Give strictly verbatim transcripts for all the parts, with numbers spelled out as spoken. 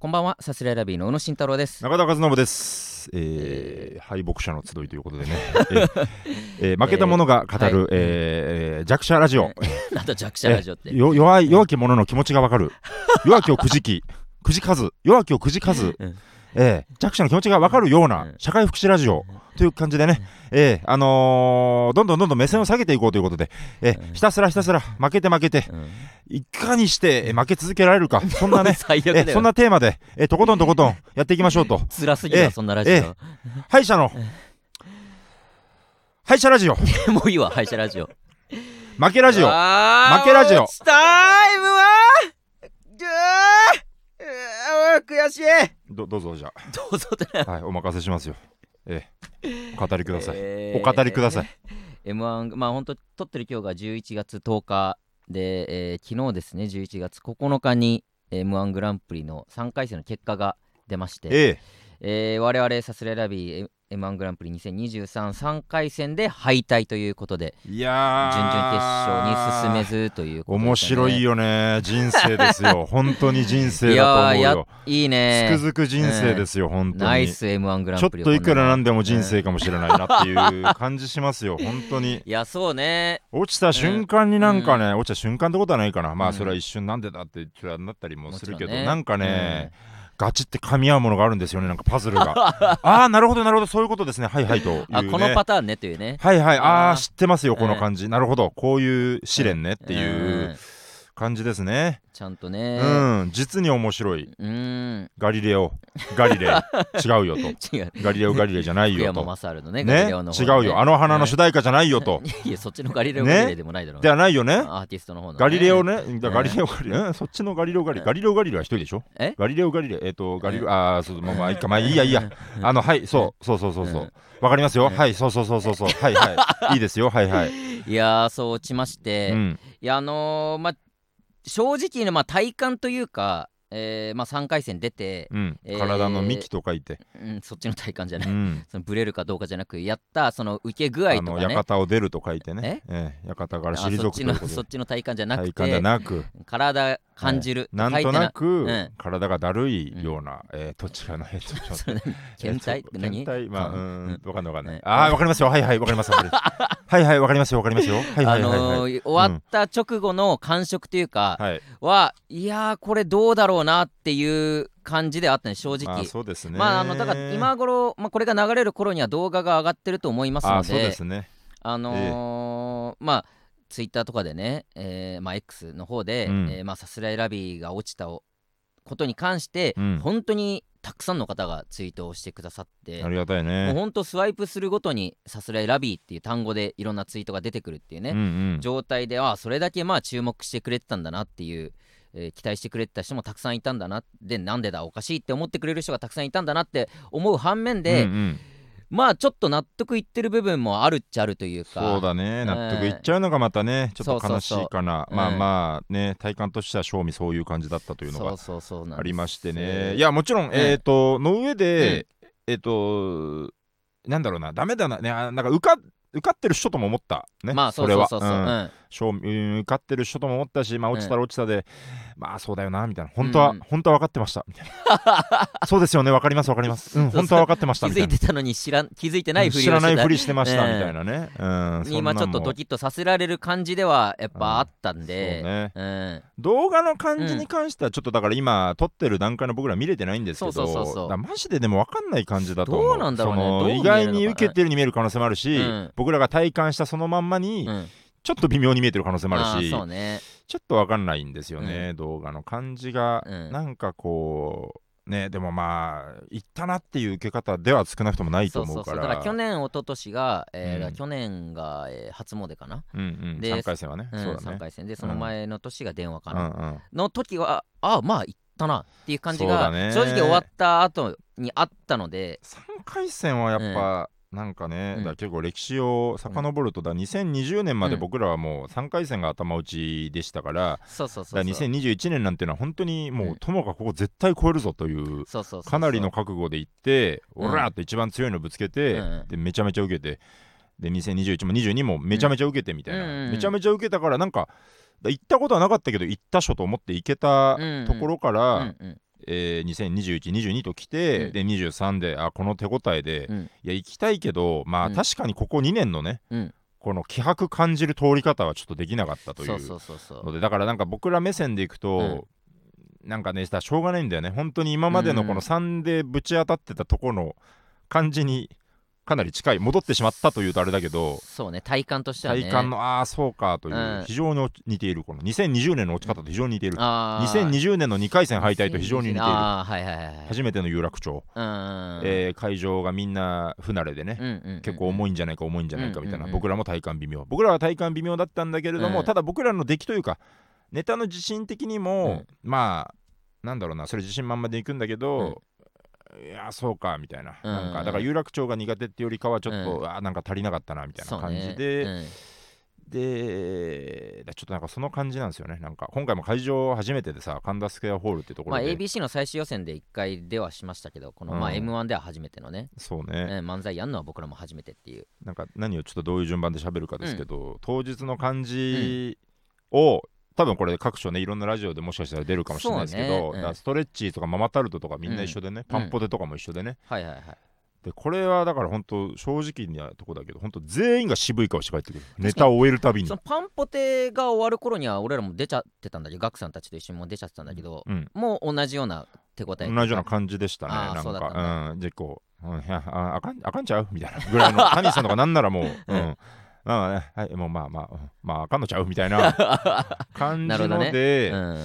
こんばんは、サスライラビーの宇野慎太郎です。中田和信です。えー、敗北者の集いということでね、えー、負けた者が語る、はい、えー、弱者ラジオなんだ弱者ラジオって弱い弱き者の気持ちがわかる弱きをくじきくじかず弱きをくじかず、うん、えー、弱者の気持ちがわかるような社会福祉ラジオという感じでね、えーあのー、どんどんどんどん目線を下げていこうということで、えー、ひたすらひたすら負けて負けて、うん、いかにして負け続けられるか、そんなね最悪だよ、えー、そんなテーマで、えー、とことんとことんやっていきましょうと辛すぎるわ、えー、そんなラジオ、えー、敗者の敗者ラジオもういいわ、敗者ラジオ負けラジオ負けラジオタイムは悔しい ど, どうぞじゃあどうぞって、はい、お任せしますよ。ええ、お語りください、えー、お語りください。 エムワン、まあ本当撮ってる今日がじゅういちがつとおかで、えー、昨日ですねじゅういちがつここのかに エムワン グランプリのさんかいせんの結果が出まして、えーえー、我々サスレラビー エムワン グランプリにせんにじゅうさんさんかいせんで敗退ということで、いや準々決勝に進めずということで、ね、面白いよね、人生ですよ本当に人生だと思うよ。いやいいね、つくづく人生ですよ、うん、本当にナイス エムワン グランプリ、ちょっといくらなんでも人生かもしれないなっていう感じしますよ、うん、本当に。いやそうね、落ちた瞬間になんかね、うん、落ちた瞬間ってことはないかな、うん、まあそれは一瞬なんでだってなったりもするけど、ね、なんかね、うん、ガチって噛み合うものがあるんですよね、なんかパズルがああなるほどなるほど、そういうことですね、はいはいという、ね、あこのパターンねというね、はいはい、ああ知ってますよこの感じ、えー、なるほどこういう試練ねっていう感じですね、えー、ちゃんとね、うん、実に面白い、うん、ガリレオガリレ違うよと違うガリレオガリレじゃないよと福山雅治のね、ガリレオの方ね、違うよあの花の主題歌じゃないよといやそっちのガリレオガリレでもないだろう、ね、ではないよね、アーティストの方の、ね、ガリレオね、ガリレオガリレ、うん、そっちのガリレオガリレ、ガリレオガリレは一人でしょ、えガリレオガリレ、えっとガリレオ、ああそう、まあまあいいか、まあいいやいいやあのはいそうそうそうそうそう、わかりますよ、はいそうそうそうそうそうはいはいいいですよ、はいはいいやーそう落ちまして、うん、いやあのー、まあ正直ね、まあ体感というか、えーまあ、さんかいせん出て、うんえー、体の幹と書いて、うん、そっちの体感じゃない、うん、そのブレるかどうかじゃなく、やったその受け具合とかね、あの館を出ると書いてね、ええ、館から退くということで、そっちの体感じゃなくて、体感じゃなく体感じる、はい、なんとなく、うん、体がだるいような、うん、えー、どちらのヘッドショット検体、えー、何検体、まあ、うん、うん、分かんない分かんない、ああ分かりますよ、はいはい分かりますはいはい分かりますよ分かりますよ、はいはいはいはい、あのー、終わった直後の感触というか、うん、はい、いやーこれどうだろうなっていう感じであったね、正直。あそうですね、まああのだから今頃、まあ、これが流れる頃には動画が上がってると思いますので、あそうですね、あのーえー、まあツイッターとかでね、えーまあ、X の方で、うん、えーまあ、さすらいラビーが落ちたことに関して、うん、本当にたくさんの方がツイートをしてくださって、ありがたいね、もう本当スワイプするごとにさすらいラビーっていう単語でいろんなツイートが出てくるっていうね、うんうん、状態で、あそれだけまあ注目してくれてたんだなっていうえー、期待してくれてた人もたくさんいたんだな、でなんでだおかしいって思ってくれる人がたくさんいたんだなって思う反面で、うんうん、まあちょっと納得いってる部分もあるっちゃあるというか、そうだね、納得いっちゃうのがまたね、うん、ちょっと悲しいかな、そうそうそう、まあまあね、体感としては正味そういう感じだったというのがありましてね、そうそうそう、いやもちろん、うん、えーとの上で、うん、えーとなんだろうな、ダメだな、ね、なんか受かっ受かってる人とも思ったね、まあそうそうそうそう、受かってる人とも思ったし、まあ落ちたら落ちたで、うん、まあそうだよなみたいな、本当は、うん、本当は分かってましたみたいなそうですよね、分かります分かります、うん、本当は分かってましたみたいな、気づいてたのに知ら気づいてないふりをしてた、うん、知らないふりしてましたみたいなね、うんうん、今ちょっとドキッとさせられる感じではやっぱあったんで、うんそうね、うん、動画の感じに関してはちょっとだから今撮ってる段階の僕ら見れてないんですけど、そうそうそうそう、だマジででも分かんない感じだと思う、どうなんだろうね、どう見えるのかな、意外に受けてるに見える可能性もあるし、うん、僕らが体感したそのまんまに、うんちょっと微妙に見えてる可能性もあるし、あ、そうね、ちょっと分かんないんですよね、うん、動画の感じが、うん、なんかこうね、でもまあいったなっていう受け方では少なくともないと思うから、そうそうそう、だから去年一昨年が、えーうん、去年が、えー、初詣かな、うんうん、でさんかいせんはね、うん、そうだね、さんかいせんでその前の年が電話かな、うんうん、の時はあまあいったなっていう感じが、ね、正直終わった後にあったので、さんかいせんはやっぱ、うんなんかね、うん、だから結構歴史を遡るとだにせんにじゅうねんまで僕らはもうさんかいせんが頭打ちでしたから、うん、だからにせんにじゅういちねんなんていうのは本当にもうともかくここ絶対超えるぞというかなりの覚悟でいってオラーって一番強いのぶつけて、うん、でめちゃめちゃ受けてでにせんにじゅういちもにじゅうにもめちゃめちゃ受けてみたいな、うん、めちゃめちゃ受けたからなんか行ったことはなかったけど行ったしょと思って行けたところから、うんうんうんうんえー、にせんにじゅういち、にじゅうにと来て、うん、でにじゅうさんであこの手応えで、うん、いや行きたいけどまあ、うん、確かにここにねんのね、うん、この気迫感じる通り方はちょっとできなかったというので、そうそうそうそうだからなんか僕ら目線でいくと、うん、なんかねしょうがないんだよね本当に今までのこのさんでぶち当たってたとこの感じにかなり近い戻ってしまったというとあれだけどそうね体感としてはね体感のああそうかという、うん、非常に似ているこのにせんにじゅうねんの落ち方と非常に似ている、うん、にせんにじゅうねんのにかい戦敗退と非常に似ている、はいはいはい、初めての有楽町、うんえー、会場がみんな不慣れでね、うんうんうん、結構重いんじゃないか重いんじゃないかみたいな、うんうんうん、僕らも体感微妙僕らは体感微妙だったんだけれども、うん、ただ僕らの出来というかネタの自信的にも、うん、まあなんだろうなそれ自信満々でいくんだけど、うんいやそうかみたい な,、うん、なんかだから有楽町が苦手ってよりかはちょっと、うん、あなんか足りなかったなみたいな感じで、ねうん、でちょっとなんかその感じなんですよねなんか今回も会場初めてでさ神田スクエアホールってところで、まあ、エービーシー の最終予選でいっかいではしましたけどこの、うんまあ、エムワン では初めてのねそうね、うん、漫才やんのは僕らも初めてっていうなんか何をちょっとどういう順番で喋るかですけど、うん、当日の感じを、うん多分これ各所ねいろんなラジオでもしかしたら出るかもしれないですけど、ねうん、ストレッチーとかママタルトとかみんな一緒でね、うん、パンポテとかも一緒でね、うんはいはいはい、でこれはだから本当正直なとこだけど本当全員が渋い顔して帰ってくるネタを終えるたびにそのパンポテが終わる頃には俺らも出ちゃってたんだけどガクさんたちと一緒にも出ちゃってたんだけど、うん、もう同じような手応え同じような感じでしたねなんかうんでこう、うん、あ, あ, かんあかんちゃうみたいなぐらいの谷さんとかなんならもううんまあねはい、もうまあまあまああかんのちゃうみたいな感じので、ねうん、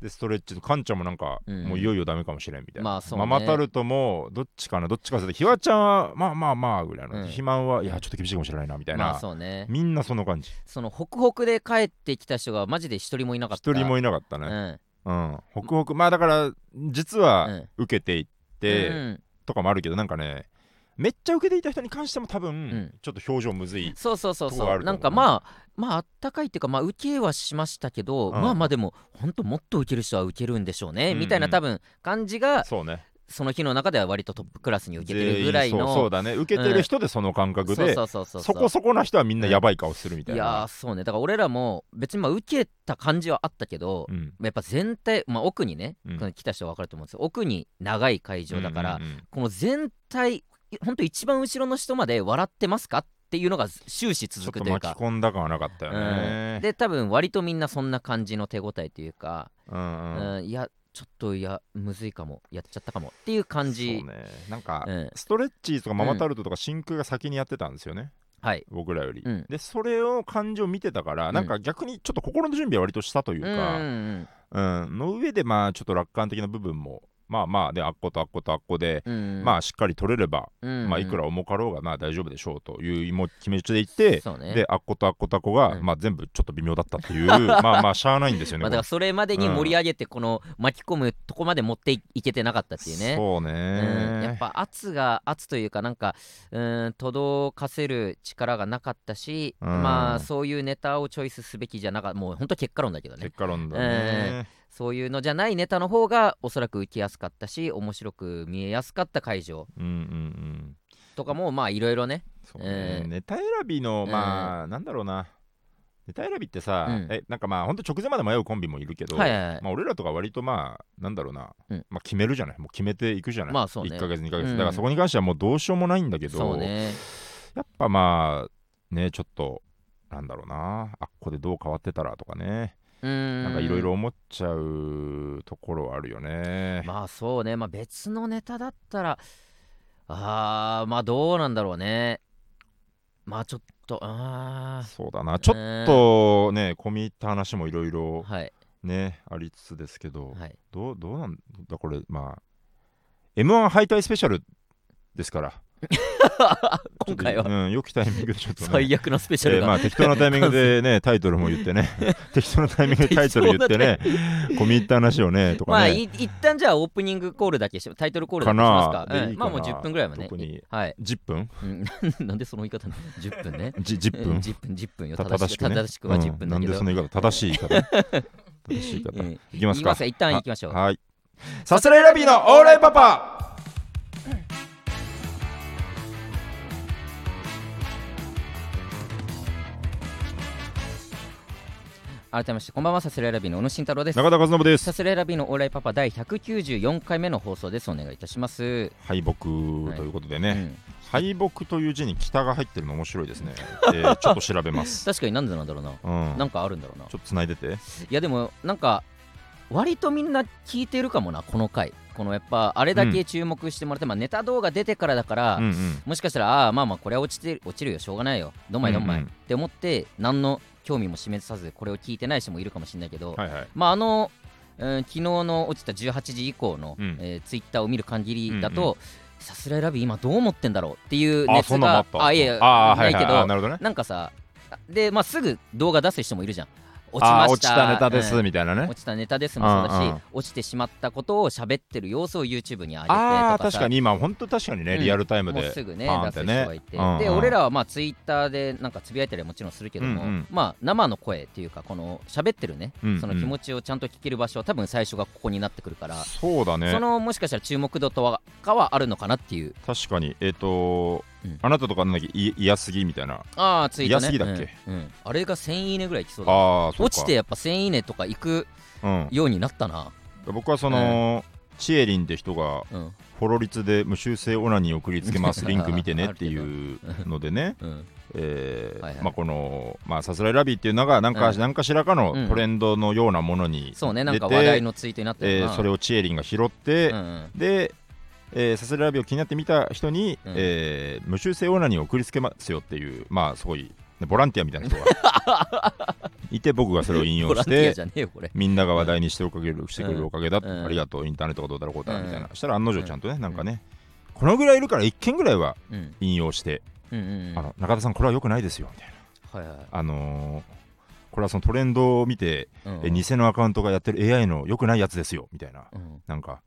でストレッチとカンちゃんもなんか、うん、もういよいよダメかもしれんみたいな、まあそうね、ママタルトもどっちかなどっちかせてひわちゃんはまあまあまあぐらいの、うん、肥満はいやちょっと厳しいかもしれないなみたいな、まあそうね、みんなその感じそのホクホクで帰ってきた人がマジで一人もいなかった一人もいなかったね、うんうん、ホクホクまあだから実は受けていって、うん、とかもあるけどなんかねめっちゃ受けていた人に関しても多分、うん、ちょっと表情むずいそうそうそうそうなんかまあまああったかいっていうかまあ受けはしましたけど、うん、まあまあでも本当もっと受ける人は受けるんでしょうね、うんうん、みたいな多分感じがそうねその日の中では割とトップクラスに受けてるぐらいのそう、そうだね受けてる人でその感覚でそこそこな人はみんなやばい顔するみたいな、うん、いやそうねだから俺らも別にまあ受けた感じはあったけど、うん、やっぱ全体、まあ、奥にね、うん、来た人は分かると思うんですよ奥に長い会場だから、うんうんうん、この全体本当一番後ろの人まで笑ってますかっていうのが終始続くというかちょっと巻き込んだ感はなかったよね、うん、で多分割とみんなそんな感じの手応えというか、うんうんうん、いやちょっといやむずいかもやっちゃったかもっていう感じそうねなんか、うん、ストレッチーとかママタルトとか真空が先にやってたんですよね、うんはい、僕らより、うん、でそれを感じを見てたから、うん、なんか逆にちょっと心の準備は割としたというか、うんうんうん、の上でまあちょっと楽観的な部分もまあまあであっことあっことあっこで、うん、まあしっかり取れれば、うんまあ、いくら重かろうがまあ大丈夫でしょうという気持ちでいって、ね、であっことあっことあっこが、うんまあ、全部ちょっと微妙だったというまあまあしゃあないんですよねまあだからそれまでに盛り上げてこの巻き込むとこまで持っていけてなかったっていうねそうね、うん、やっぱ圧が圧というかなんかうん届かせる力がなかったし、うん、まあそういうネタをチョイスすべきじゃなかったもう本当結果論だけどね結果論だね、うんそういうのじゃないネタの方がおそらく受けやすかったし面白く見えやすかった会場、うんうんうん、とかもまあいろいろね、そうね、えー、ネタ選びのまあ、えー、なんだろうなネタ選びってさ、うん、えなんかまあほんと直前まで迷うコンビもいるけど、はいはいはいまあ、俺らとか割とまあなんだろうな、うんまあ、決めるじゃないもう決めていくじゃない、まあそうね、いっかげつにかげつ、うん、だからそこに関してはもうどうしようもないんだけどそうね、やっぱまあねちょっとなんだろうなあっこでどう変わってたらとかねうんなんかいろいろ思っちゃうところはあるよねまあそうね、まあ、別のネタだったらあまあどうなんだろうねまあちょっとあそうだなちょっとね込み入った話もいろいろね、はい、ありつつですけど、はい、ど, どうなんだこれまあ エムワン 敗退スペシャルですから今回は、うん、良きタイミングでちょっと、ね、最悪のスペシャルが、えーまあ、適当なタイミングでねタイトルも言ってね適当なタイミングでタイトル言ってね込み入った話をねとかねまあ一旦じゃあオープニングコールだけしタイトルコールだけしますか、うん、いいかまあもうじゅっぷんぐらいはね特に、はい、じゅっぷん、うん、なんでその言い方じゅっぷんねじじゅっぷんじゅっぷんじゅっぷんよ正しく、ね、正しくはじゅっぷんだけど、うん、なんでその言い方正しい言い方正しい言い方、うん、いきますか一旦いきましょうはいさすらいラビーのオーライパパ改めましてこんばんは、サスレラビーの小野慎太郎です。中田和伸です。サスレラビーのオーライパパ第ひゃくきゅうじゅうよんかいめの放送です。お願いいたします。敗北ということでね、はい、うん、敗北という字に北が入ってるの面白いですね、えー、ちょっと調べます。確かになんでなんだろうな、うん、なんかあるんだろうな。ちょっと繋いでて。いやでもなんか割とみんな聞いてるかもな、この回。このやっぱあれだけ注目してもらって、うん、まあ、ネタ動画出てからだから、うんうん、もしかしたらああまあまあこれは落ちて落ちるよ、しょうがないよ、どんまいどんまい、うんうん、って思って何の興味も示さずこれを聞いてない人もいるかもしれないけど、はいはい、まああの、うん、昨日の落ちたじゅうはちじ以降の、うん、えー、ツイッターを見る限りだと、うんうん、さすらいラビー今どう思ってんだろうっていう熱が あ, あいやあないけど、はいはい、 な, るほどね、なんかさで、まあ、すぐ動画出す人もいるじゃん。落ちました、落ちたネタです、うん、みたいなね。落ちたネタですもそうだし、うんうん、落ちてしまったことを喋ってる様子を YouTube に上げてとかさ。あ、確かに今本当確かにね、うん、リアルタイムでもうすぐね出す人がいて、うんうん、で俺らはまあ Twitter でなんかつぶやいたりはもちろんするけども、うんうん、まあ生の声っていうかこの喋ってるね、うんうん、その気持ちをちゃんと聞ける場所は多分最初がここになってくるから、そうだね、そのもしかしたら注目度とはかはあるのかなっていう。確かにえっ、ー、とーうん、あなたとかなんだっけ、嫌すぎみたいな。ああ、ツイートね。嫌すぎだっけ、うんうん、あれがせんいいねぐらいいきそうだ。あ、そうか。落ちてやっぱせんいいねとかいくようになったな、うん、僕はその、うん、チエリンって人が、うん、フォロ率で無修正オナニー送りつけますリンク見てねっていうのでね、この、まあ、さすらいラビーっていうのが何か、うん、かしらかのトレンドのようなものに出て、うん、そうね、なんか話題のツイートになってるな、えー、それをチエリンが拾って、うんうん、でえー、サスレラビを気になってみた人に、うん、えー、無修正オーナーに送りつけますよっていう、まあすごいボランティアみたいな人がいて、僕がそれを引用してみんなが話題にしておかげ、してくれるおかげだ、うん、ありがとう、インターネットがどうだろうこうだろうみたいな、うん、したら案の定ちゃんとね、うん、なんかね、このぐらいいるからいっけんぐらいは引用して、うんうんうん、あの中田さんこれは良くないですよみたいな、はいはい、あのーこれはそのトレンドを見て、うん、え偽のアカウントがやってる エーアイ の良くないやつですよみたいな、うん、なんか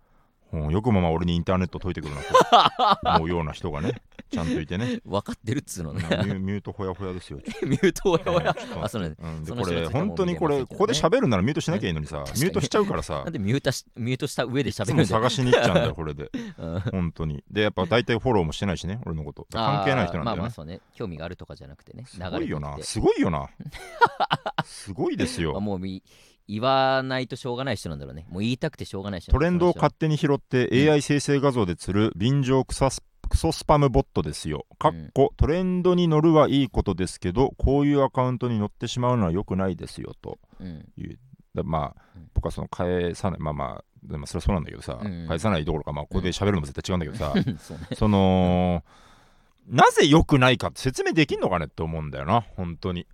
うん、よくもまあ俺にインターネット解いてくるなと思うような人がねちゃんといてね、分かってるっつうのね。ミュ、ミュートほやほやですよミュートほやほや、うん、あ、そうね、うん、でこれ本当にこれここで喋るならミュートしなきゃいいのにさ、ミュートしちゃうからさ、なんでミュートし、ミュートした上で喋るんだよ。いつも探しに行っちゃうんだよこれで、うん、本当に。でやっぱ大体フォローもしてないしね、俺のこと関係ない人なんだよね。まあまあそうね、興味があるとかじゃなくてね、すごいよな、すごいよなすごいですよ。もうみ言わないとしょうがない人なんだろうね。もう言いたくてしょうがない人。トレンドを勝手に拾って エーアイ 生成画像で釣る便乗クソスパムボットですよ。かっこトレンドに乗るはいいことですけど、こういうアカウントに乗ってしまうのは良くないですよという。だまあ僕はその返さない、まあまあでもそれはそうなんだけどさ、返さないどころかまあここで喋るのも絶対違うんだけどさ、そのなぜ良くないかって説明できんのかねって思うんだよな本当に。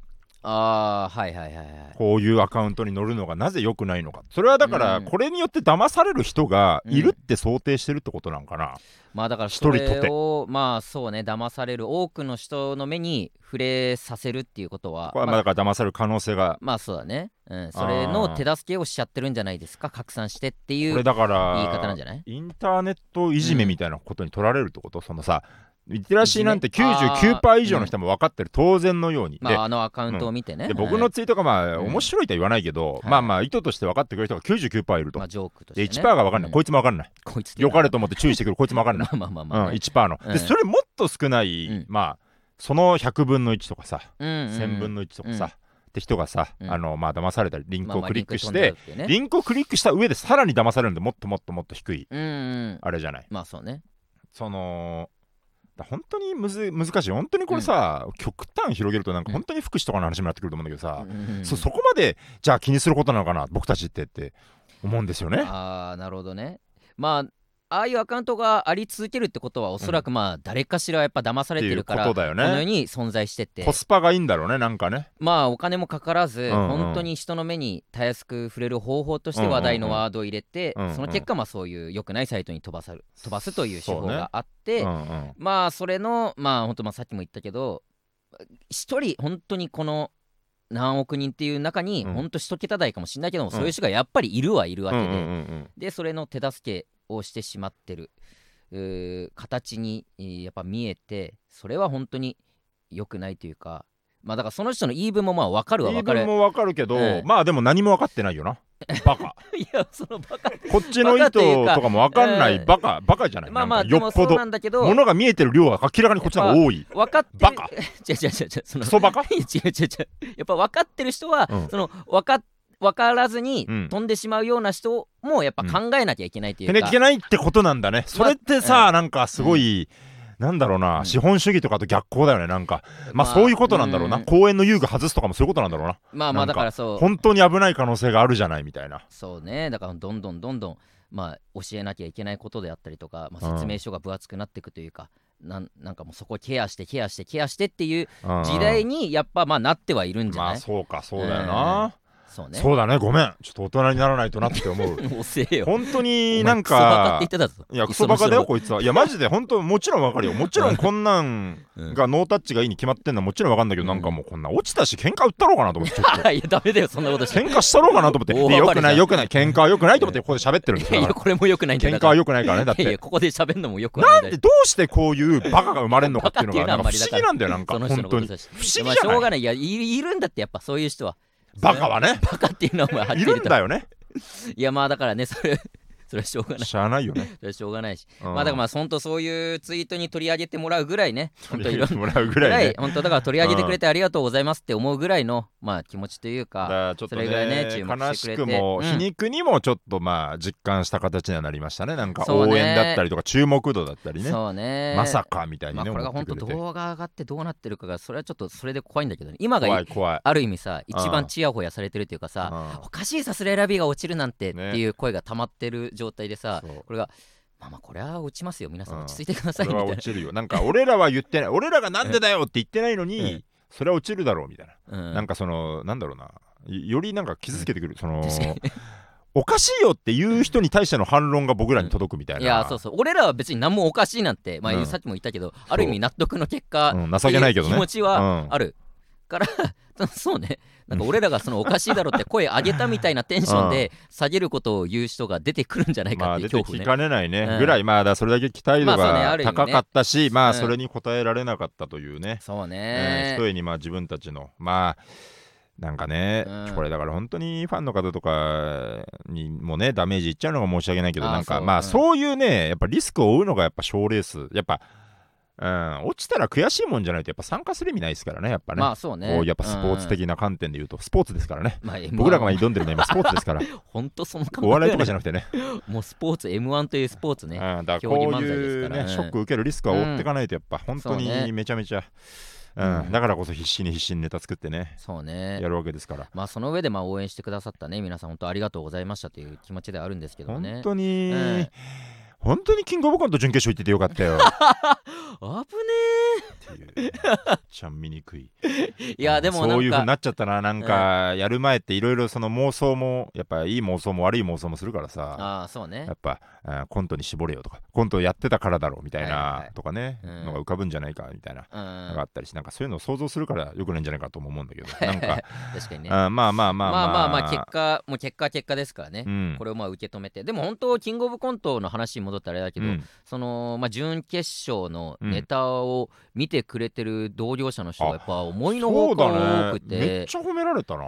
あー、はいはいはいはい、こういうアカウントに乗るのがなぜ良くないのか。それはだからこれによって騙される人がいるって想定してるってことなんかな、うんうん、まあだからそれをまあそうね、騙される多くの人の目に触れさせるっていうことはこれはまあだから騙される可能性が、まあそうだね、うん、それの手助けをしちゃってるんじゃないですか、拡散してっていうこれだから言い方なんじゃない。インターネットいじめみたいなことに取られるってこと、うん、そのさリテラシーなんて きゅうじゅうきゅうパーセント 以上の人も分かってる、当然のように、まあ、あのアカウントを見てね、うん、で僕のツイートがまあ面白いとは言わないけど、うん、まあまあ意図として分かってくれる人が きゅうじゅうきゅうパーセント いると、まあ、ジョークとして、ね、で いちパーセント が分かんない、うん、こいつも分かんない、こいつよかれと思って注意してくるこいつも分かんないまあまあまあ、まあうん、いちパーセント の、うん、でそれもっと少ない、うん、まあそのひゃくぶんのいちとかさ、うんうん、せんぶんのいちとかさ、うん、って人がさ、うん、あのまあ騙されたりリンクをクリックして、まあまあリンク飛んじゃうってね、リンクをクリックした上でさらに騙されるんで、もっともっともっと低い、うんうん、あれじゃない。まあそうね、その本当にむず難しい。本当にこれさ、うん、極端広げるとなんか本当に福祉とかの話もなってくると思うんだけどさ、うん、そ, そこまでじゃあ気にすることなのかな僕たちってって思うんですよね。ああ、なるほどね。まあああいうアカウントがあり続けるってことはおそらくまあ誰かしらやっぱ騙されてるから、うん、このように存在してて、コスパがいいんだろうね、なんかね。まあお金もかからず、うんうん、本当に人の目にたやすく触れる方法として話題のワードを入れて、うんうんうん、その結果まあそういう良くないサイトに飛ばさる飛ばすという手法があって、そうね、うんうん、まあそれのまあ本当まあさっきも言ったけど、一人本当にこの何億人っていう中に本当一桁台かもしれないけども、うん、そういう人がやっぱりいるはいるわけで、うんうんうんうん、でそれの手助けをしてしまってる形にやっぱ見えて、それは本当に良くないというか、まあだからその人の言い分もまあ分かるは分かる、言い分も分かるけど、うん、まあでも何も分かってないよな。バカいやそのバカこっちの意図とかも分かんないバカ、えー、バカじゃない、まあまあ、なんかよっぽどものが見えてる量は明らかにこっちの方が多い、まあ、分かってバカ違う違う違うそのクソバカ違う違う違うやっぱ分かってる人は、うん、その分か分からずに飛んでしまうような人もやっぱ考えなきゃいけないっていうか、うん、いけないってことなんだねそれってさ、まあ、なんかすごい、うんなんだろうな、うん、資本主義とかと逆行だよねなんかまあ、まあ、そういうことなんだろうな、うん、公園の遊具外すとかもそういうことなんだろうなまあまあだからそう本当に危ない可能性があるじゃないみたいなそうねだからどんどんどんどんまあ教えなきゃいけないことであったりとか、まあ、説明書が分厚くなっていくというか、うん、な, なんかもうそこケアしてケアしてケアしてっていう時代にやっぱまあなってはいるんじゃない、うんうん、まあそうかそうだよな、えーそうね、そうだねごめんちょっと大人にならないとなって思う遅えよ本当になんかクソバカって言ってたぞいやクソバカだよこいつはいやマジで本当もちろんわかるよもちろんこんなんがノータッチがいいに決まってんのはもちろんわかんだけど、うん、なんかもうこんな落ちたし喧嘩売ったろうかなと思ってちょっといやダメだよそんなことして喧嘩したろうかなと思ってよくないよくない喧嘩はよくないと思ってここで喋ってるんですよいやいやこれもよくないんだから喧嘩はよくないからねだっていやいやここで喋るのもよくはないなんでどうしてこういうバカが生まれるのかっていうのがなんか不思議なんだよなんか本当に不思議じゃないしょうがないいやいるんだってやっぱそういう人はバカはねバカっていうのははっきりといるんだよねいやまあだからねそれそれはしょうがないしゃあないよねそれはしょうがないし、うん、まあだからまあほんとそういうツイートに取り上げてもらうぐらいね取り上げてもらうぐらいねほんとだから取り上げてくれてありがとうございますって思うぐらいのまあ気持ちというかそれぐらいね注目してくれて悲しくも皮肉にもちょっとまあ実感した形にはなりましたね、うん、なんか応援だったりとか注目度だったりねそうねまさかみたいにね、まあ、これがほんと動画上がってどうなってるかがそれはちょっとそれで怖いんだけどね今が怖い怖いある意味さ一番チヤホヤされてるっていうかさ、うん、おかしいさスレラビーが落ちるなんてっていう声が溜まってる状態でさこれがまあまあこれは落ちますよ皆さん落ち着いてくださいみたいな、うん、落ちるよなんか俺らは言ってない俺らがなんでだよって言ってないのに、うん、それは落ちるだろうみたいな、うん、なんかそのなんだろうなよりなんか傷つけてくる、うん、そのおかしいよっていう人に対しての反論が僕らに届くみたいな、うん、いやそうそう俺らは別に何もおかしいなんて、まあうん、さっきも言ったけどある意味納得の結果、うん、情けないけどね気持ちはある、うん、からそうねなんか俺らがそのおかしいだろって声上げたみたいなテンションで下げることを言う人が出てくるんじゃないかっていう恐怖ね、まあ、出てきかねないね、うん、ぐらいまあだそれだけ期待度が高かったし、まあ そ, う、ねあね、まあそれに応えられなかったというねそうね、うん、ひとえにまあ自分たちのまあなんかね、うん、これだから本当にファンの方とかにもねダメージいっちゃうのが申し訳ないけどなんかまあそういうねやっぱリスクを負うのがやっぱ賞レースやっぱうん、落ちたら悔しいもんじゃないとやっぱ参加する意味ないですからねやっぱねまあそうねこうやっぱスポーツ的な観点で言うと、うん、スポーツですからね、まあ、僕らが挑んでるのは今スポーツですから本当その感じ、ね、お笑いとかじゃなくてねもうスポーツ エムワン というスポーツね、うん、だからこういう、ねうん、ショック受けるリスクは追っていかないとやっぱ本当にめちゃめちゃ、うんうんうん、だからこそ必死に必死にネタ作ってねそうねやるわけですからまあその上でまあ応援してくださったね皆さん本当ありがとうございましたという気持ちではあるんですけどね本当に、うん本当にキングオブコント準決勝行っててよかったよ危ねえっていうちゃん見にくいいやでもなんかそういう風になっちゃったななんかやる前っていろいろその妄想もやっぱいい妄想も悪い妄想もするからさあそうねやっぱコントに絞れよとかコントやってたからだろみたいなとかね、はいはいはい、のが浮かぶんじゃないかみたいなのがあったりしなんかそういうのを想像するからよくないんじゃないかとも思うんだけどなんか確かにねあまあまあまあまあまあまあ結果もう結果は結果ですからね、うん、これをまあ受け止めてでも本当キングオブコントの話も戻ったあれだけど、うんそのまあ、準決勝のネタを見てくれてる同業者の人がやっぱ思いのほかが多くて、ね、めっちゃ褒められたな、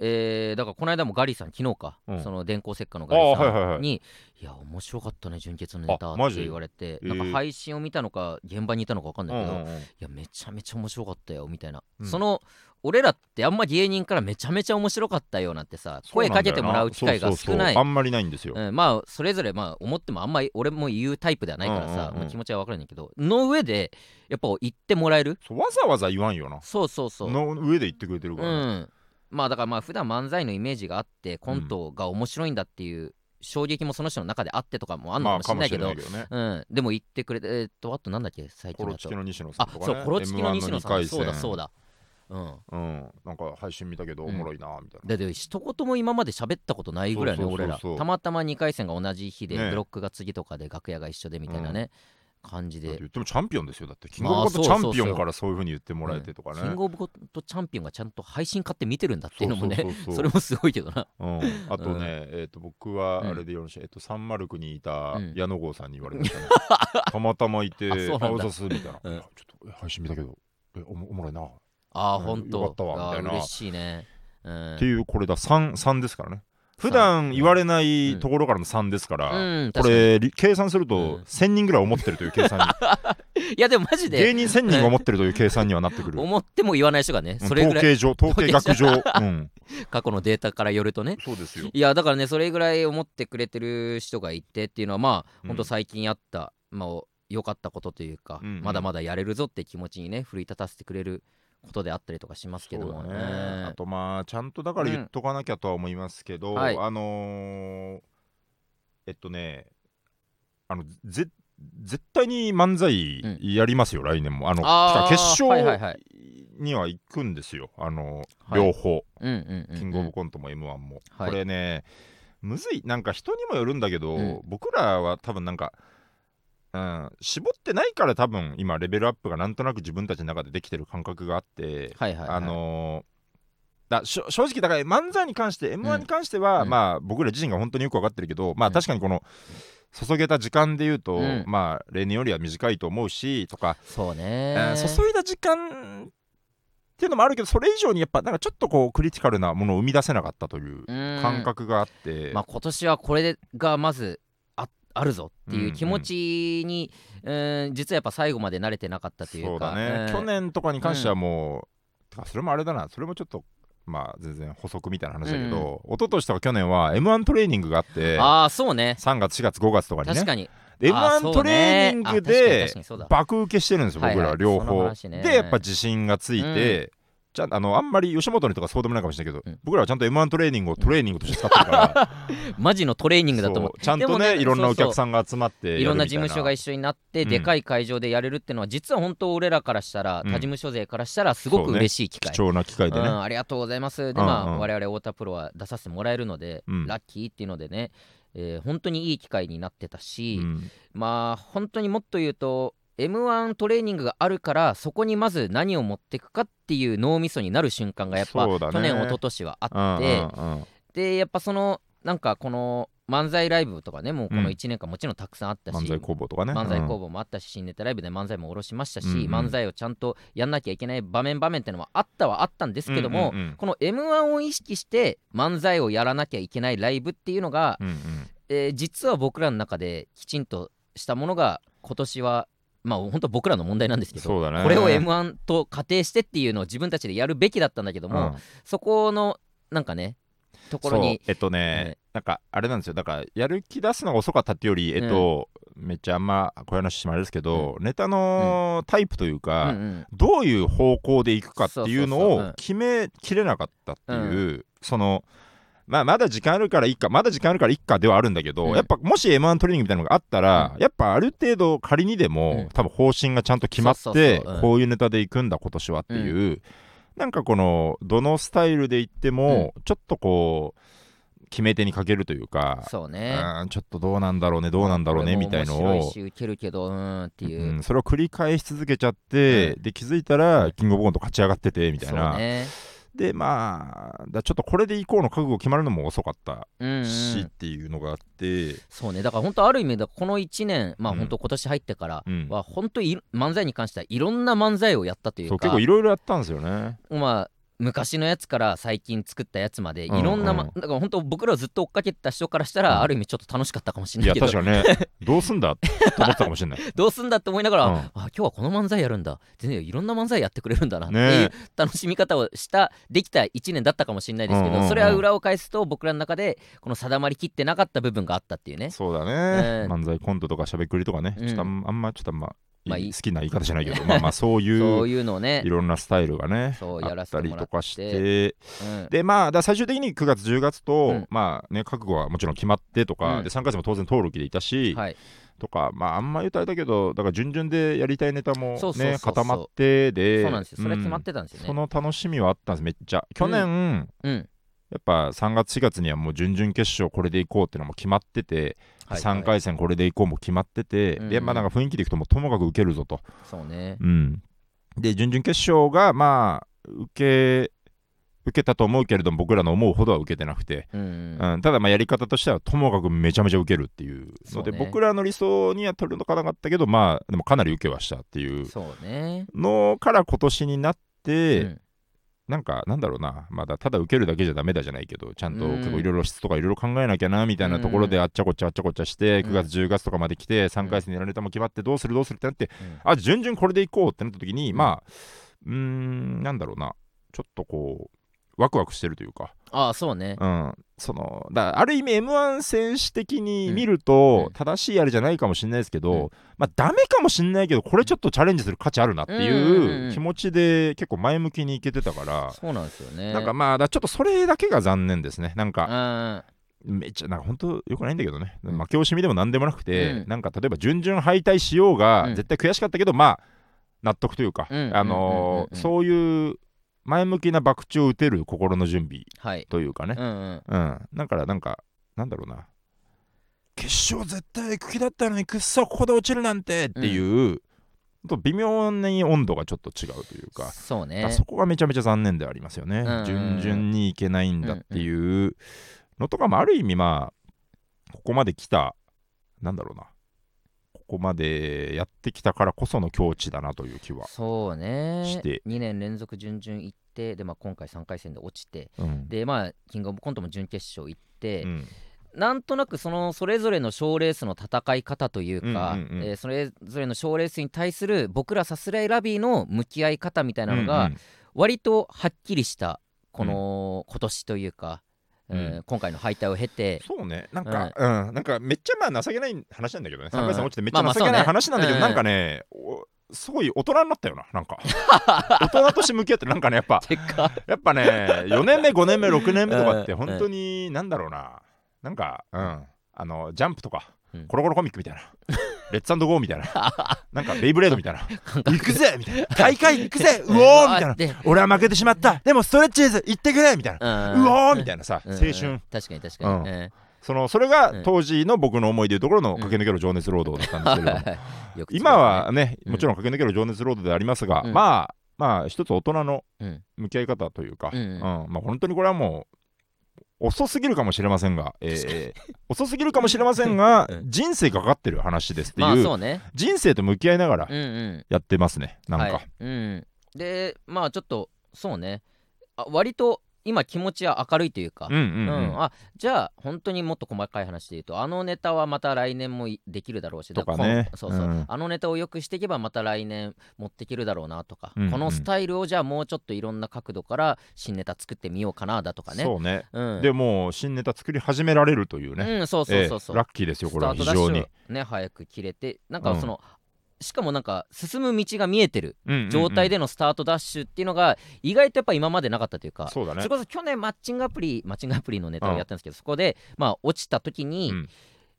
えー、だからこの間もガリさん昨日か、うん、その電光石火のガリさんに、はいはいはい、いや面白かったね準決のネタって言われて、なんか配信を見たのか現場にいたのか分かんないけど、うんうんうん、いやめちゃめちゃ面白かったよみたいな、うん、その俺らってあんま芸人からめちゃめちゃ面白かったよなんてさ声かけてもらう機会が少ないそうそうそうあんまりないんですよ、うん、まあそれぞれまあ思ってもあんまり俺も言うタイプではないからさ、うんうんうんまあ、気持ちは分からないけどの上でやっぱ言ってもらえるわざわざ言わんよなそうそうそうの上で言ってくれてるから、ねうん、まあだからまあ普段漫才のイメージがあってコントが面白いんだっていう衝撃もその人の中であってとかもあんのかもしれないけど、まあ、かもしれないけどね、うん、でも言ってくれてえー、っとあとなんだっけ最近だとコロチキの西野さんとかねあそうコロチキの西野さん エムワン のにかい戦そうだそうだうんうん、なんか配信見たけどおもろいなみたいな、うん、で一言も今まで喋ったことないぐらいの俺らたまたまにかい戦が同じ日で、ね、ブロックが次とかで楽屋が一緒でみたいなね、うん、感じでだって言ってもチャンピオンですよだってキングオブコントチャンピオンからそういう風に言ってもらえてとかね、うん、キングオブコントチャンピオンがちゃんと配信買って見てるんだっていうのもね そ, う そ, う そ, う そ, うそれもすごいけどな、うん、あとね、うんえー、と僕はあれでよろしい、うんえー、とさんまるきゅうにいた矢野郷さんに言われましたね、うん、たまたまいて顔さすみたいな、うん、ちょっと配信見たけどえ お, もおもろいなあーほんと嬉しいね、うん、っていうこれだ さん, さんですからね普段言われないところからのさんですから、うん、これ計算するとせんにんぐらい思ってるという計算にいやでもマジで芸人せんにんが思ってるという計算にはなってくる思っても言わない人がね、それぐらい統計上統計学上、うん、過去のデータからよるとね、そうですよ。いやだからね、それぐらい思ってくれてる人がいてっていうのはまあ、うん、本当最近あった、まあ、良かったことというか、うんうん、まだまだやれるぞって気持ちにね奮い立たせてくれることであったりとかしますけども ね, ねあとまあちゃんとだから言っとかなきゃとは思いますけど、うんはい、あのー、えっとねあのぜ絶対に漫才やりますよ、うん、来年もあのあ決勝には行くんですよ、あのーはい、両方、うんうんうん、キングオブコントも エムワン も、はい、これねむずい、なんか人にもよるんだけど、うん、僕らは多分なんかうん、絞ってないから多分今レベルアップがなんとなく自分たちの中でできてる感覚があって、はいはいはい、あのー、だ正直だから漫才に関して エムワン に関しては、うん、まあ僕ら自身が本当によく分かってるけど、うん、まあ確かにこの注げた時間でいうと、うん、まあ例年よりは短いと思うしとか、そうね、うん、注いだ時間っていうのもあるけど、それ以上にやっぱなんかちょっとこうクリティカルなものを生み出せなかったという感覚があって、まあ、今年はこれがまずあるぞっていう気持ちに、うんうん、うん実はやっぱ最後まで慣れてなかったというか、そうだね、うん、去年とかに関してはもう、うん、それもあれだな、それもちょっとまあ全然補足みたいな話だけど、うん、一昨年とか去年は エムワン トレーニングがあって、ああそうね、さんがつしがつごがつとかにね、確かに エムワン トレーニングで爆受けしてるんですよ僕ら両方、はいはいね、でやっぱ自信がついて、うんちゃん あ, のあんまり吉本にとかそうでもないかもしれないけど、うん、僕らはちゃんと エムワン トレーニングをトレーニングとして使ってるからマジのトレーニングだと思って、ちゃんと ね, ねいろんなお客さんが集まってやるみたいな、いろんな事務所が一緒になって、うん、でかい会場でやれるっていうのは実は本当俺らからしたら、うん、他事務所勢からしたらすごく嬉しい機会、ね、貴重な機会でね、うん、ありがとうございますで、まあうんうん、我々太田プロは出させてもらえるので、うん、ラッキーっていうのでね、えー、本当にいい機会になってたし、うん、まあ本当にもっと言うとエムワン トレーニングがあるから、そこにまず何を持っていくかっていう脳みそになる瞬間がやっぱ、ね、去年一昨年はあって、うんうんうん、でやっぱそのなんかこの漫才ライブとかね、もうこのいちねんかんもちろんたくさんあったし、うん、漫才工房とかね、漫才工房もあったし、新ネタライブで漫才も下ろしましたし、うんうん、漫才をちゃんとやんなきゃいけない場面場面ってのはあったはあったんですけども、うんうんうん、この エムワン を意識して漫才をやらなきゃいけないライブっていうのが、うんうんえー、実は僕らの中できちんとしたものが今年はまあ本当僕らの問題なんですけど、そうだね、これを エムワン と仮定してっていうのを自分たちでやるべきだったんだけども、うん、そこのなんかねところにえっとね、うん、なんかあれなんですよ、だからやる気出すのが遅かったってより、えっと、うん、めっちゃあんまこういう話しまれですけど、うん、ネタのタイプというか、うんうん、どういう方向でいくかっていうのを決めきれなかったっていう、うん、そのまあ、まだ時間あるからいっかまだ時間あるからいっかではあるんだけど、うん、やっぱもし エムワン トレーニングみたいなのがあったら、うん、やっぱある程度仮にでも、うん、多分方針がちゃんと決まって、そうそうそう、うん、こういうネタでいくんだ今年はっていう、うん、なんかこのどのスタイルでいっても、うん、ちょっとこう決め手にかけるというか、そうね、うん、ちょっとどうなんだろうねどうなんだろうねみたいのを面白いし受けるけどうんっていう、うん、それを繰り返し続けちゃって、うん、で気づいたらキングオブコント勝ち上がっててみたいな、そうね、でまあだちょっとこれで以降の覚悟決まるのも遅かったし、うんうん、っていうのがあって、そうね、だから本当ある意味だこのいちねん、まあ本当今年入ってからは本当に漫才に関してはいろんな漫才をやったというか、そう結構いろいろやったんですよね、まあ昔のやつから最近作ったやつまでいろんな、まうんうん、だから本当僕らをずっと追っかけてた人からしたら、うん、ある意味ちょっと楽しかったかもしれないけど、いや確かにねどうすんだって思ったかもしれないどうすんだって思いながら、うん、あ今日はこの漫才やるんだ全然いろんな漫才やってくれるんだなっていう楽しみ方をしたできたいちねんだったかもしれないですけど、ね、それは裏を返すと僕らの中でこの定まりきってなかった部分があったっていうね、そうだね、うん、漫才コントとかしゃべくりとかね、うん、ちょっとあんまちょっとあんままあ、好きな言い方じゃないけどまあまあそういうそういうのねいろんなスタイルがねそうやらせてもらってあったりとかして、うん、でまあだ最終的にくがつじゅうがつと、うん、まあね覚悟はもちろん決まってとか、うん、でさんかいせんも当然登録でいたし、はい、とかまああんま言うとあれだけどだから順々でやりたいネタもねそうそうそうそう固まってでそうなんですよ、それ決まってたんですよね、うん、その楽しみはあったんですめっちゃ去年、うんうん、やっぱさんがつしがつにはもう準々決勝これでいこうっていうのも決まっててさんかい戦これでいこうも決まってて、うん、でまあなんか雰囲気でいくともうともかく受けるぞとそうね、うん、で準々決勝がまあ受け受けたと思うけれども僕らの思うほどは受けてなくて、うんうんうん、ただまあやり方としてはともかくめちゃめちゃ受けるっていうのでう、ね、僕らの理想には取るのかなかったけどまあでもかなり受けはしたっていうのから今年になって、うんなんかなんだろうな、まだただ受けるだけじゃダメだじゃないけど、ちゃんといろいろ質とかいろいろ考えなきゃなみたいなところで、あっちゃこっちゃあっちゃこっちゃしてくがつじゅうがつとかまで来てさんかい戦でやられたも決まってどうするどうするってなって、あ順々これでいこうってなった時に、まあうーんなんだろうな、ちょっとこうワクワクしてるというか、ああそうね、うん、そのだある意味 エムワン 選手的に見ると正しいあれじゃないかもしれないですけど、うん、まあダメかもしれないけどこれちょっとチャレンジする価値あるなっていう気持ちで結構前向きにいけてたから、そうなんですよね。なんかまあだちょっとそれだけが残念ですね。なんかめっちゃなんか本当よくないんだけどね、負け惜しみでもなんでもなくて、うん、なんか例えば準々敗退しようが絶対悔しかったけど、まあ納得というか、あのそういう前向きな博打を打てる心の準備というかね、はい、うんうんうん、だからなんかなんだろうな、決勝絶対行く気だったのにくっそここで落ちるなんてっていう、うん、と微妙に温度がちょっと違うというか、そうね、だからそこがめちゃめちゃ残念でありますよね、うんうん、順々に行けないんだっていうのとかもある意味、まあここまで来たなんだろうな、ここまでやってきたからこその境地だなという気はして、そうね、にねん連続準々行って、で、まあ、今回さんかい戦で落ちて、うん、でまあキングオブコントも準決勝行って、うん、なんとなくそのそれぞれの賞レースの戦い方というか、うんうんうん、えー、それぞれの賞レースに対する僕らさすらいラビーの向き合い方みたいなのが割とはっきりしたこの今年というか、うんうん、今回の敗退を経て、そうね、なんか、うんうん、なんかめっちゃまあ情けない話なんだけどね、さんかい戦落ちてめっちゃ情けない話なんだけど、なんかね、すごい大人になったよな、なんか大人として向き合って、なんかね、やっぱやっぱねよねんめごねんめろくねんめとかって本当になんだろうな、なんか、うん、あのジャンプとかコロコロコミックみたいな、レッツ&ゴーみたいな、なんかベイブレードみたいな、行くぜみたいな、大会行くぜうおーみたいな、俺は負けてしまったでもストレッチーズ行ってくれみたいな、うおーみたいなさ、青春、確かに確かに、うん、そのそれが当時の僕の思いでいうところの駆け抜ける情熱労働だったんですけれども、今はねもちろん駆け抜ける情熱労働でありますが、まあまあ一つ大人の向き合い方というか、うんまあ本当にこれはもう遅すぎるかもしれませんが、えー、遅すぎるかもしれませんが、人生かかってる話ですっていう、まあそうね、人生と向き合いながらやってますね、うんうん、なんか、はい、うん、でまあちょっとそうね、あ割と今気持ちは明るいというか、うんうんうんうん、あじゃあ本当にもっと細かい話で言うと、あのネタはまた来年もできるだろうしとかね、そうそう、うん、あのネタをよくしていけばまた来年持っていけるだろうなとか、うんうん、このスタイルをじゃあもうちょっといろんな角度から新ネタ作ってみようかなだとかね、そうね、うん、でもう新ネタ作り始められるというね、うん、そうそうそうそう、えー、ラッキーですよこれは非常に、ね、早く切れて、なんかその、うん、しかもなんか進む道が見えてる状態でのスタートダッシュっていうのが意外とやっぱ今までなかったというか、 そうだね、それこそ去年マッチングアプリマッチングアプリのネタをやったんですけど、そこでまあ落ちた時に、うん、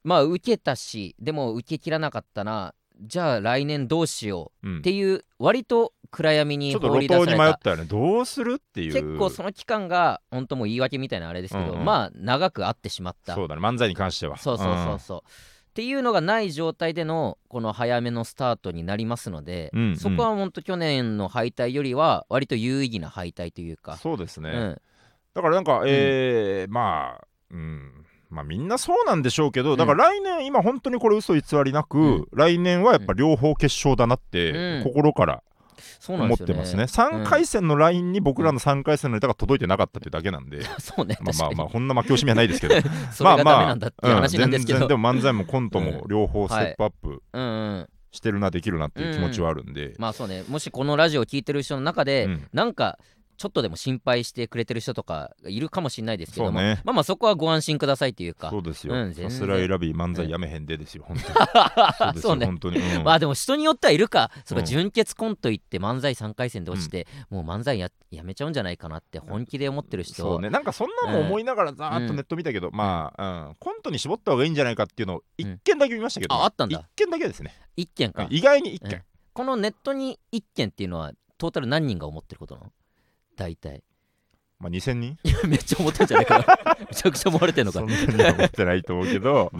まあ受けたしでも受けきらなかったな、じゃあ来年どうしようっていう割と暗闇に放り出された、ちょっと路頭に迷ったよね、どうするっていう、結構その期間が本当もう言い訳みたいなあれですけど、うんうん、まあ長くあってしまった、そうだね、漫才に関してはそうそうそうそう、うんっていうのがない状態でのこの早めのスタートになりますので、うんうん、そこは本当去年の敗退よりは割と有意義な敗退というか、そうですね、うん、だからなんか、えーうん、まあ、うん、まあみんなそうなんでしょうけど、だから来年、うん、今本当にこれ嘘偽りなく、うん、来年はやっぱ両方決勝だなって心から思ってますね、うん、さんかい戦のラインに僕らのさんかい戦のネタが届いてなかったってだけなんで、うん、そうね、まあまあまあこんな負け惜しみはないですけどそれがダメなんだって話なんですけど、まあまあ、うん、全然でも漫才もコントも両方ステップアップしてるな、できるなっていう気持ちはあるんで、うんうん、まあそうね、もしこのラジオを聞いてる人の中で、うん、なんかちょっとでも心配してくれてる人とかいるかもしれないですけども、ね、まあまあそこはご安心くださいというか、そうですよ、さすらいラビー漫才やめへんでですよ、うん、本当にそうですよ、本当に、うん、まあでも人によってはいるか、その純潔コント行って漫才さんかい戦で落ちて、うん、もう漫才 や, やめちゃうんじゃないかなって本気で思ってる人、うん、そうね、なんかそんなの思いながらざーっとネット見たけど、うん、まあ、うん、コントに絞った方がいいんじゃないかっていうのをいっ件だけ見ましたけど、ね、うん、あ, あったんだ、いっけんだけですね、いっけんか、意外にいっけん、うん、このネットにいっけんっていうのはトータル何人が思ってることなの、大体まあにせんにん、いやめっちゃ思ってんじゃないかなめちゃくちゃ思われてんのか、そんなに思ってないと思うけど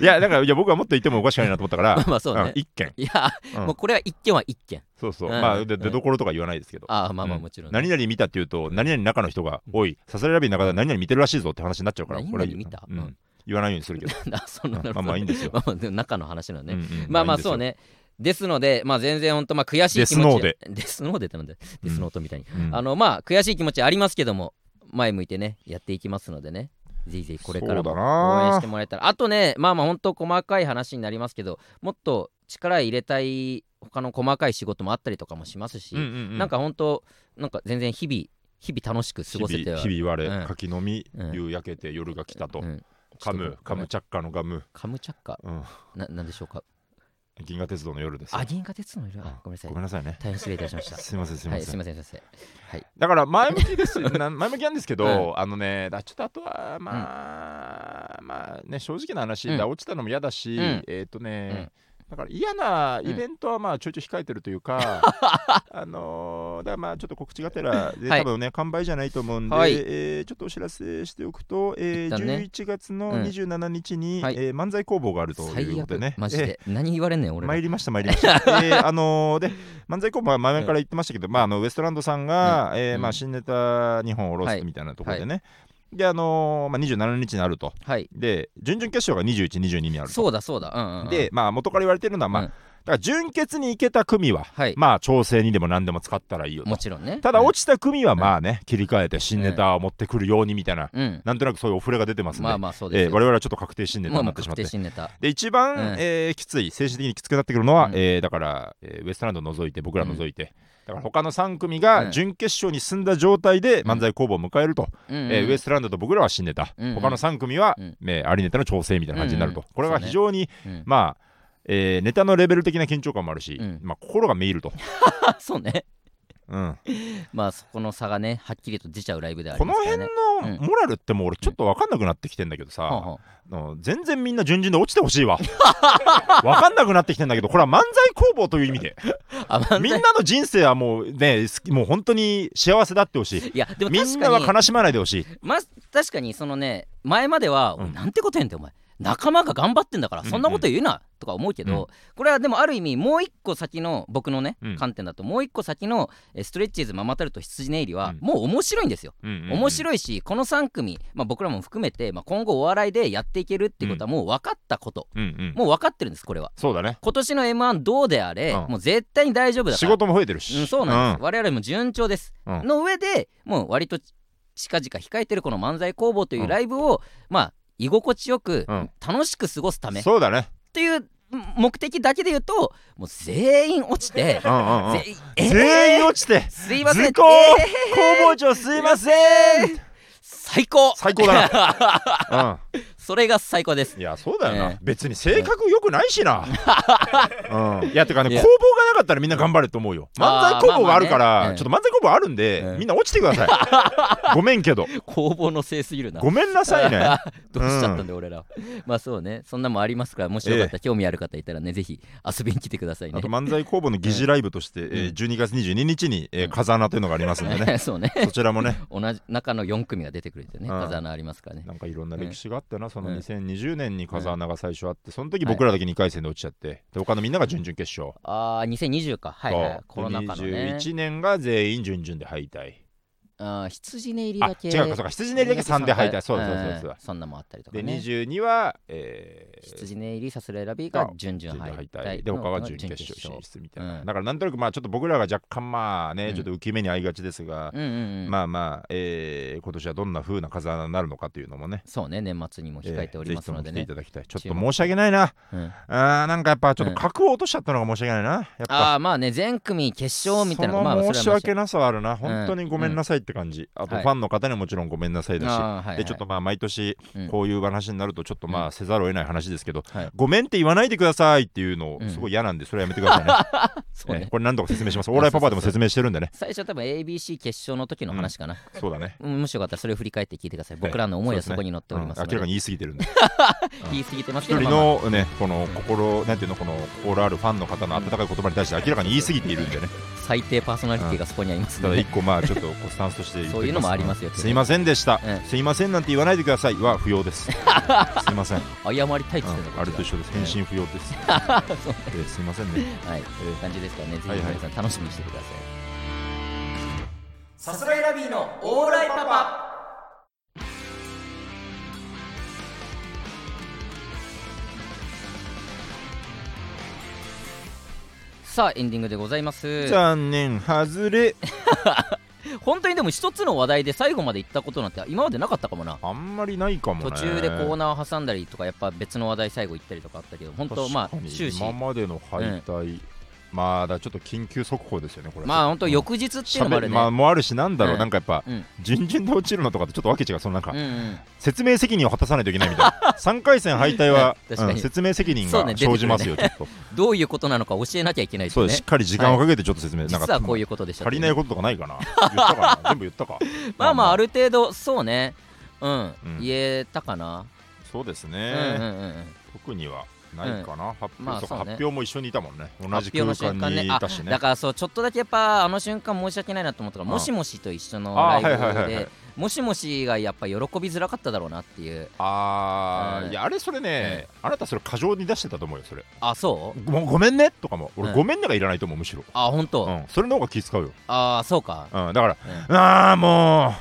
いやだから、いや僕はもっといてもおかしくないなと思ったからまあまあそうね、うん、いっけん、いや、うん、もうこれはいっけんはいっけん、そうそう、うん、まあ出どころとか言わないですけど、うん、ああまあまあもちろん、ね、何々見たっていうと何々中の人が、おいさすらいラビーの中で何々見てるらしいぞって話になっちゃうから、何々見た、うん、言わないようにするけどそんな、うん、まあまあいいんですよ、まあまあ中の話なのね、うんうん、まあまあそうね、ですので、まあ、全然本当、まあ、悔しい気持ちデスノーでデスノーでってなんでデスノートみたいに、うん、あのまあ悔しい気持ちありますけども前向いてねやっていきますのでね、ぜひぜひこれからも応援してもらえたら。あとね、まあまあ本当細かい話になりますけど、もっと力入れたい他の細かい仕事もあったりとかもしますし、うんうんうん、なんか本当なんか全然日々日々楽しく過ごせては日々言われ、うん、柿の実、うん、夕焼けて夜が来たと、うんうん、カムカムチャッカのガムカムチャッカ、うん、な, なんでしょうか。銀河鉄道の夜です。あ、銀河鉄道の夜、あ、ごめんなさいごめんなさいね、大変失礼いたしましたすいませんすいません、はい、すいません先生、はい、だから前向きですな前向きなんですけど、うん、あのねだちょっとあとはまあ、うん、まあね正直な話、うん、落ちたのも嫌だし、うん、えっとね、うん、だから嫌なイベントはまあちょいちょい控えてるというか、うん、あのー、だからまあちょっと告知がてらで多分ね、はい、完売じゃないと思うんで、はい、えー、ちょっとお知らせしておくと、えーね、じゅういちがつのにじゅうしちにちに、うん、はい、えー、漫才工房があるということでね、マジで、えー、何言われんねん俺ら。参りました参りました、えー、あのー、で漫才工房は前々から言ってましたけど、うん、まあ、あのウエストランドさんが、うん、えー、まあ、新ネタにほんおろすみたいなところでね、はいはい、であのーまあ、にじゅうしちにちにあると、はい、で準々決勝がにじゅういち、にじゅうににあると。そうだそうだ、うんうんうん、で、まあ、元から言われてるのは、まあ、うん、だから準決に行けた組は、はい、まあ調整にでも何でも使ったらいいよと、もちろんね、ただ落ちた組はまあね、うん、切り替えて新ネタを持ってくるようにみたいな、うん、なんとなくそういうお触れが出てますんで、まあまあそうですよ、えー、我々はちょっと確定新ネタになってしまって、まあ、まあ確定新ネタで一番、うん、えー、きつい、精神的にきつくなってくるのは、うん、えー、だから、えー、ウエストランド除いて僕ら除いて、うん、だから他のさん組が準決勝に進んだ状態で漫才工房を迎えると、うん、えー、ウエストランドと僕らは新ネタ、うんうん、他のさん組は、うん、えー、ありネタの調整みたいな感じになると、うんうん、これは非常に、ね、まあ、えー、ネタのレベル的な緊張感もあるし、うん、まあ、心がめいるとそうね、うん、まあそこの差がねはっきりと出ちゃうライブでありますからね。この辺のモラルってもう俺ちょっと分かんなくなってきてんだけどさ、うんうん、全然みんな順々で落ちてほしいわ分かんなくなってきてんだけど、これは漫才工房という意味でみんなの人生はもうねもう本当に幸せだってほしい。いやでもみんなは悲しまないでほしい、ま、確かにそのね前までは、うん、なんてことやんってお前仲間が頑張ってんだからそんなこと言うな、うんうん、とか思うけど、うん、これはでもある意味もう一個先の僕のね、うん、観点だともう一個先のストレッチーズママタルト羊ネイリはもう面白いんですよ、うんうんうんうん、面白いしこのさん組、まあ、僕らも含めて、まあ、今後お笑いでやっていけるってことはもう分かったこと、うんうんうん、もう分かってるんです。これはそうだね、今年の エムワン どうであれ、うん、もう絶対に大丈夫だから仕事も増えてるし、うん、そうなんです、うん、我々も順調です、うん、の上でもう割と近々控えてるこの漫才工房というライブを、うん、まあ居心地よく、うん、楽しく過ごすため、そうだねっていう目的だけで言うともう全員落ちて、うんうんうん、えー、全員落ちてすいません、えー、工房長すいません、最高最高だな、うん、それが最高です。いやそうだよな、えー、別に性格良くないしな、うん、いやてかね工房がなかったらみんな頑張れと思うよ。漫才工房があるから、まあまあね、ちょっと漫才工房あるんで、うん、みんな落ちてくださいごめんけど工房のせいすぎるな、ごめんなさいねどうしちゃったんだ俺ら、うん、まあそうねそんなもありますから、もしよかったら、えー、興味ある方いたらねぜひ遊びに来てくださいね。あと漫才工房の疑似ライブとして、うん、えー、じゅうにがつにじゅうににちに、えー、風穴というのがありますんでねそうねそちらもね同じ中のよん組が出てくれてね、うん、風穴ありますからね。なんかいろんな歴史があったな、そのにせんにじゅうねんに風穴が最初あって、その時僕らだけにかい戦で落ちちゃって、はい、で他のみんなが準々決勝、ああにせんにじゅうか、はいはい、コロナ禍のねにじゅういちねんが全員準々で敗退、あ羊ね入りだけ、あ違うかそうか、羊ね入りだけさんで敗退、そうだそうだそうだ、そんなもあったりとかね。でにじゅうには、えー、羊ね入りさすら選びが準々敗退で他は準決勝進出みたいな、うん、だからなんとなくまあちょっと僕らが若干まあね、うん、ちょっと浮き目に合いがちですが、うんうんうん、まあまあ、えー、今年はどんな風な風穴になるのかというのもね、そうね年末にも控えておりますのでね、えー、ぜひとも来ていただきたい。ちょっと申し訳ないな、うん、あなんかやっぱちょっと格を落としちゃったのが申し訳ないな、やっぱあまあね全組決勝みたいな、その申し訳なさはあるな、本当にごめんなさいって感じ、あとファンの方にもちろんごめんなさいだし、はいはい、でちょっとまあ毎年こういう話になるとちょっとまあせざるを得ない話ですけど、うん、ごめんって言わないでくださいっていうのすごい嫌なんでそれやめてくださいね、そうね、えー、これ何度か説明します。オーライパパでも説明してるんでね、そうそうそうそう、最初多分 エービーシー 決勝の時の話かな、うん、そうだね、もしよかったらそれを振り返って聞いてください。僕らの思いはそこに載っておりますので、明らかに言い過ぎてるんで言い過ぎてますけど、一人のねこの心なんていうのこの心あるファンの方の温かい言葉に対して明らかに言い過ぎているんでね、最低パーソナリティがそこにありますね、うん、ただ一個まあちょっとスタンスとして言ってそういうのもありますよ、すいませんでした、うん、すいませんなんて言わないでくださいは不要ですすいません謝りたいって言ってた、うん、あれと一緒です、返信不要です、うんえー、すいませんねはい、えー、感じですからね、ぜひ皆さん楽しみにしてください、はいはい、さすらいラビーのオーライパパ。さあエンディングでございます。残念外れ本当にでも一つの話題で最後まで行ったことなんて今までなかったかもな。あんまりないかもね。途中でコーナー挟んだりとかやっぱ別の話題最後行ったりとかあったけど本当まあ終始今までの敗退、うん、まあだちょっと緊急速報ですよねこれ。まあ本当翌日っていうのもあるね、まあ、もあるしなんだろう、うん、なんかやっぱ準々、うん、で落ちるのとかとちょっとわけ違う。そのなんか、うんうん、説明責任を果たさないといけないみたいなさんかい戦敗退は、うん、説明責任が生じますよ、ね、ちょっとどういうことなのか教えなきゃいけないですね。そうですしっかり時間をかけてちょっと説明、はい、なんか実はこういうことでした、ね、足りないこととかないかな言ったかな全部言ったかまあまあある程度そうねうん、うん、言えたかな。そうですね、うんうんうん、特にはないかな、うん、発表、まあね、発表も一緒にいたもんね。同じ空間にいたしね。だからそうちょっとだけやっぱあの瞬間申し訳ないなと思ったから、もしもしと一緒のライブで、はいはいはい、もしもしがやっぱ喜びづらかっただろうなっていう。あー、うん、いやあれそれね、うん、あなたそれ過剰に出してたと思うよそれ。あそう ご, ごめんねとかも俺、うん、ごめんねがいらないと思うむしろ。あ本当、うん、それの方が気使うよ。あそうか、うん、だから、うん、ああもう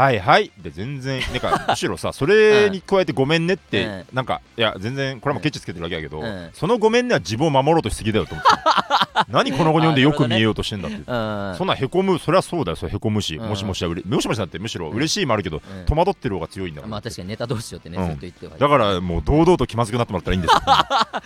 はいはいで全然なんかむしろさそれに加えてごめんねって、うん、なんかいや全然これもケチつけてるだけやけど、うん、そのごめんねは自分を守ろうとしすぎだよと思って何この後に読んでよく見えようとしてんだって、ね、うん、そんなへこむ。それはそうだよそれへこむし、うん、もしもしはうれもしもしだってむしろ嬉しいもあるけど、うん、戸惑ってる方が強いんだから、うん、まあ確かにネタどうしようってね、うん、ずっと言ってはいいだからもう堂々と気まずくなってもらったらいいんで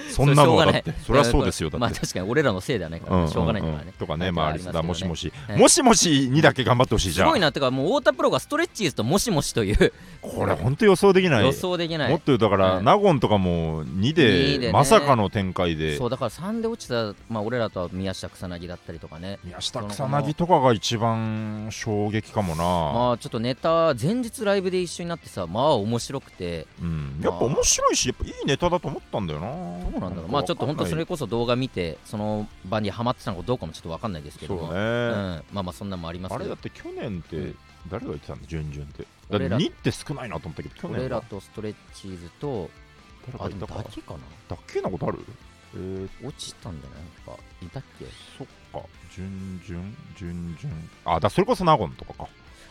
すよ、ね、そんなのはだってそれはそうですよだってまあ確かに俺らのせいではないから、ね、うん、しょうがないんだからね、うんうん、とかねまあありますね。もしもし、はい、もしもしにだけ頑張ってほしいじゃん。すごいなってかもう太田プロがストレッチーズともしもしというこれ本当予想できない予想できない。もっとだから、うん、ナゴンとかもにで、にでね、まさかの展開でそうだからさんで落ちたまあ俺らとは宮下草薙だったりとかね。宮下草薙とかが一番衝撃かもな。まあちょっとネタ前日ライブで一緒になってさまあ面白くて、うん、やっぱ面白いしやっぱいいネタだと思ったんだよな。そうなんだろう。まあちょっと本当それこそ動画見てその場にハマってたのかどうかもちょっと分かんないですけどそうね、うん、まあまあそんなもありますけど。あれだって去年って誰が言ってたの準々ってだってにって少ないなと思ったけど去年俺らとストレッチーズとあれだけかなだけなことある。えー、落ちたんじゃないなんかいたっけ。そっか準々準々あだそれこそナゴンとかか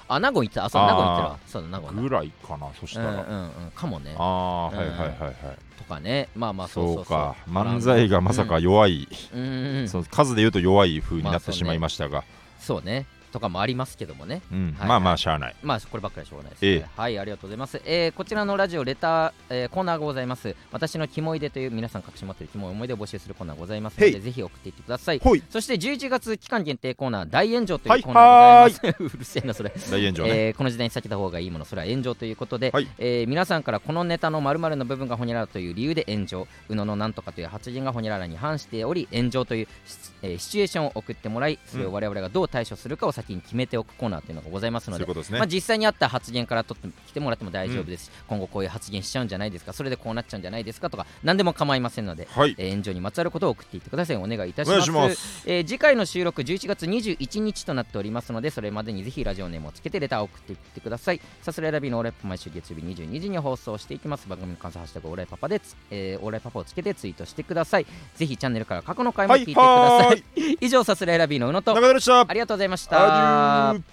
あナゴンいたあそうナゴンいたらそうだナゴンぐらいかな。そしたらうんうん、うん、かもね。ああ、うん、はいはいはいはいとかねまあまあそうそうそうか漫才がまさか弱い、うんうん、その数でいうと弱い風になってしまいましたが、まあ、そうね、そうねとかもありますけどもね、うんはいはい、まあまあしゃあないまあこればっかりしょうがないですね、えー、はいありがとうございます、えー、こちらのラジオレター、えー、コーナーがございます。私のキモいでという皆さん隠し持っているキモい思い出を募集するコーナーございますのでぜひ送っていってください。そしてじゅういちがつ期間限定コーナー大炎上というコーナーがございます、はい、はうるせえなそれ大炎上、ねえー、この時代に避けた方がいいものそれは炎上ということで、はいえー、皆さんからこのネタの〇〇の部分がホニャララという理由で炎上うののなんとかという発言がホニャララに反しており炎上という シ,、えー、シチュエーションを送ってもらいそれを我々がどう対処するかを先に決めておくコーナーというのがございますので、そういうことですね。まあ、実際にあった発言から取ってきてもらっても大丈夫ですし、うん、今後こういう発言しちゃうんじゃないですかそれでこうなっちゃうんじゃないですかとか何でも構いませんので、はいえー、炎上にまつわることを送っていってください。お願いいたします。お願いします、えー、次回の収録じゅういちがつにじゅういちにちとなっておりますのでそれまでにぜひラジオネームをつけてレターを送っていってください。さすらいラビのオーライパパ毎週月曜日にじゅうにじに放送していきます。番組の感想ハッシュタグオーライパパで、えー、オーライパパをつけてツイートしてください。ぜひチャンネルから過去の回も聞いてください、はい、以上さすらいラビの宇野と中田でした。ありがとうございました。Adieu.